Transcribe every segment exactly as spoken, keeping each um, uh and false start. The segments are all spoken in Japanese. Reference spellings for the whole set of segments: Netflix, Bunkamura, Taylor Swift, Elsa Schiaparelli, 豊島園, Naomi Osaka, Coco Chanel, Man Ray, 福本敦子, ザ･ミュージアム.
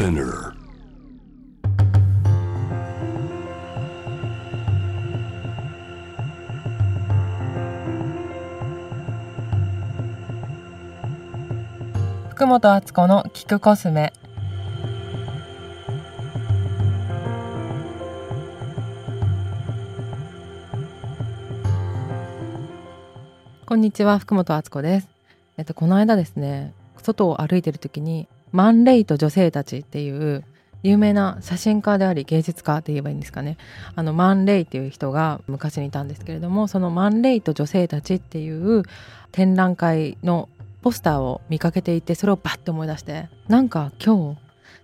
Spinner.福本敦子の聞くコスメ。こんにちは、福本敦子です。えっとこの間ですね、外を歩いてる時にマン・レイと女性たちっていう有名な写真家であり芸術家って言えばいいんですかね、あのマン・レイっていう人が昔にいたんですけれども、そのマン・レイと女性たちっていう展覧会のポスターを見かけていて、それをバッと思い出して、なんか今日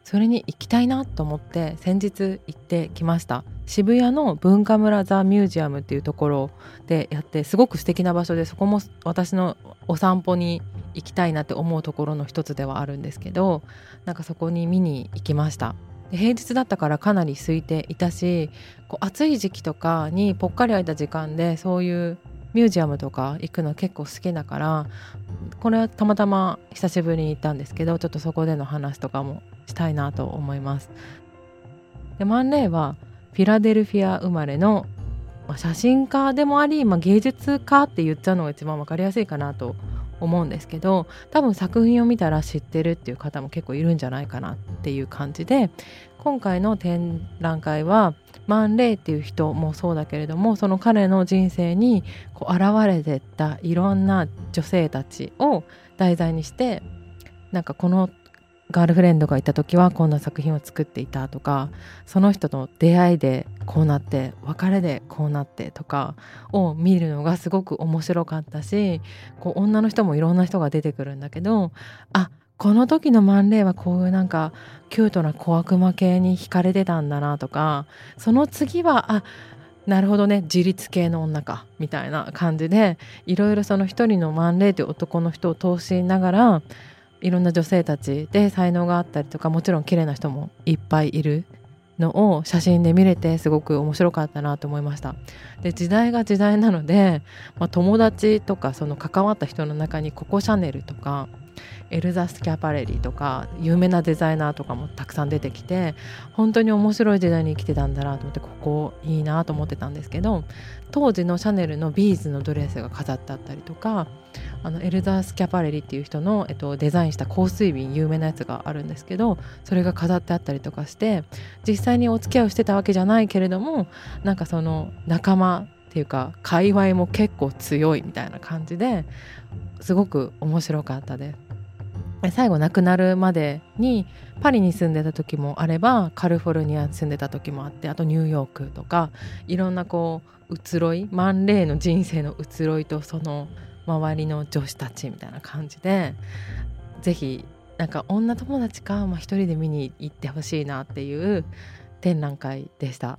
それに行きたいなと思って先日行ってきました。渋谷の文化村ザ・ミュージアムっていうところでやって、すごく素敵な場所で、そこも私のお散歩に行きたいなって思うところの一つではあるんですけど、なんかそこに見に行きました。で、平日だったからかなり空いていたし、こう暑い時期とかにぽっかり空いた時間でそういうミュージアムとか行くの結構好きだから、これはたまたま久しぶりに行ったんですけど、ちょっとそこでの話とかもしたいなと思います。で、マン・レイはフィラデルフィア生まれの写真家でもあり、まあ、芸術家って言っちゃうのが一番分かりやすいかなと思うんですけど、多分作品を見たら知ってるっていう方も結構いるんじゃないかなっていう感じで、今回の展覧会はマン・レイっていう人もそうだけれども、その彼の人生にこう現れてったいろんな女性たちを題材にして、なんかこのガールフレンドがいた時はこんな作品を作っていたとか、その人との出会いでこうなって別れでこうなってとかを見るのがすごく面白かったし、こう女の人もいろんな人が出てくるんだけど、あ、この時のマン・レイはこういうなんかキュートな小悪魔系に惹かれてたんだなとか、その次はあ、なるほどね、自立系の女かみたいな感じで、いろいろその一人のマン・レイという男の人を通しながら、いろんな女性たちで才能があったりとか、もちろん綺麗な人もいっぱいいるのを写真で見れて、すごく面白かったなと思いました。で、時代が時代なので、まあ、友達とかその関わった人の中にココ・シャネルとかエルザ・スキャパレリとか有名なデザイナーとかもたくさん出てきて、本当に面白い時代に生きてたんだなと思って、ここいいなと思ってたんですけど、当時のシャネルのビーズのドレスが飾ってあったりとか、あのエルザー・スキャパレリっていう人の、えっと、デザインした香水瓶、有名なやつがあるんですけど、それが飾ってあったりとかして、実際にお付き合いをしてたわけじゃないけれども、なんかその仲間っていうか界隈も結構強いみたいな感じで、すごく面白かったです。最後亡くなるまでにパリに住んでた時もあれば、カリフォルニアに住んでた時もあって、あとニューヨークとか、いろんなこう移ろい、マン・レイの人生の移ろいとその周りの女子たちみたいな感じで、ぜひなんか女友達か、まあ、一人で見に行ってほしいなっていう展覧会でした。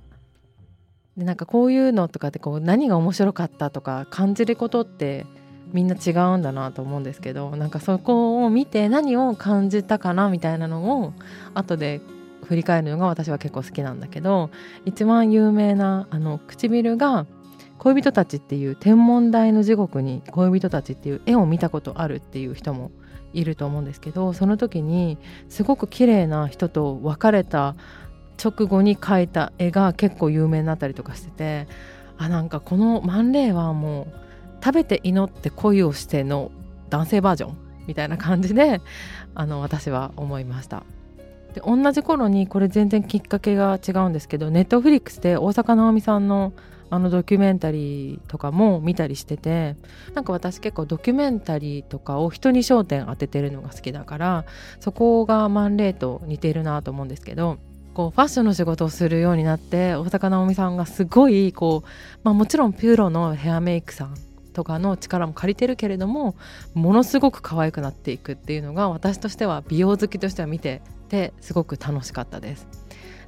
で、なんかこういうのとかって、こう何が面白かったとか感じることってみんな違うんだなと思うんですけど、なんかそこを見て何を感じたかなみたいなのを後で振り返るのが私は結構好きなんだけど、一番有名なあの唇が恋人たちっていう、天文台の地獄に恋人たちっていう絵を見たことあるっていう人もいると思うんですけど、その時にすごく綺麗な人と別れた直後に描いた絵が結構有名になったりとかしてて、あ、なんかこのマン・レイはもう食べて祈って恋をしての男性バージョンみたいな感じで、あの私は思いました。で、同じ頃に、これ全然きっかけが違うんですけど、ネットフリックスで大坂なおみさんのあのドキュメンタリーとかも見たりしてて、なんか私結構ドキュメンタリーとかを人に焦点当ててるのが好きだから、そこがマン・レイと似てるなと思うんですけど、こうファッションの仕事をするようになって、大坂なおみさんがすごいこう、まあ、もちろんピューロのヘアメイクさんとかの力も借りてるけれども、ものすごく可愛くなっていくっていうのが、私としては美容好きとしては見ててすごく楽しかったです。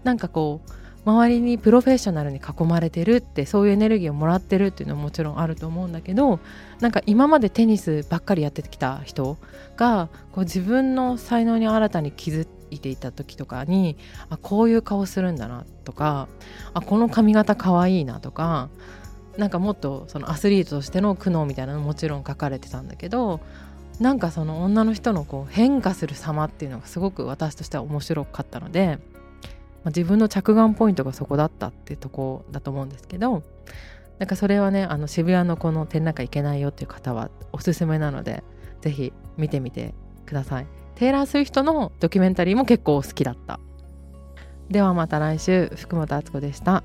なんかこう周りにプロフェッショナルに囲まれてるって、そういうエネルギーをもらってるっていうのはもちろんあると思うんだけど、なんか今までテニスばっかりやってきた人が、こう自分の才能に新たに気づいていた時とかに、あ、こういう顔するんだなとか、あ、この髪型可愛いなとか、なんかもっとそのアスリートとしての苦悩みたいなのももちろん書かれてたんだけど、なんかその女の人のこう変化する様っていうのがすごく私としては面白かったので、まあ、自分の着眼ポイントがそこだったってとこだと思うんですけど、なんかそれはね、あの渋谷のこの展覧会行けないよっていう方はおすすめなのでぜひ見てみてください。テイラー・スウィフトのドキュメンタリーも結構好きだった。ではまた来週、福本敦子でした。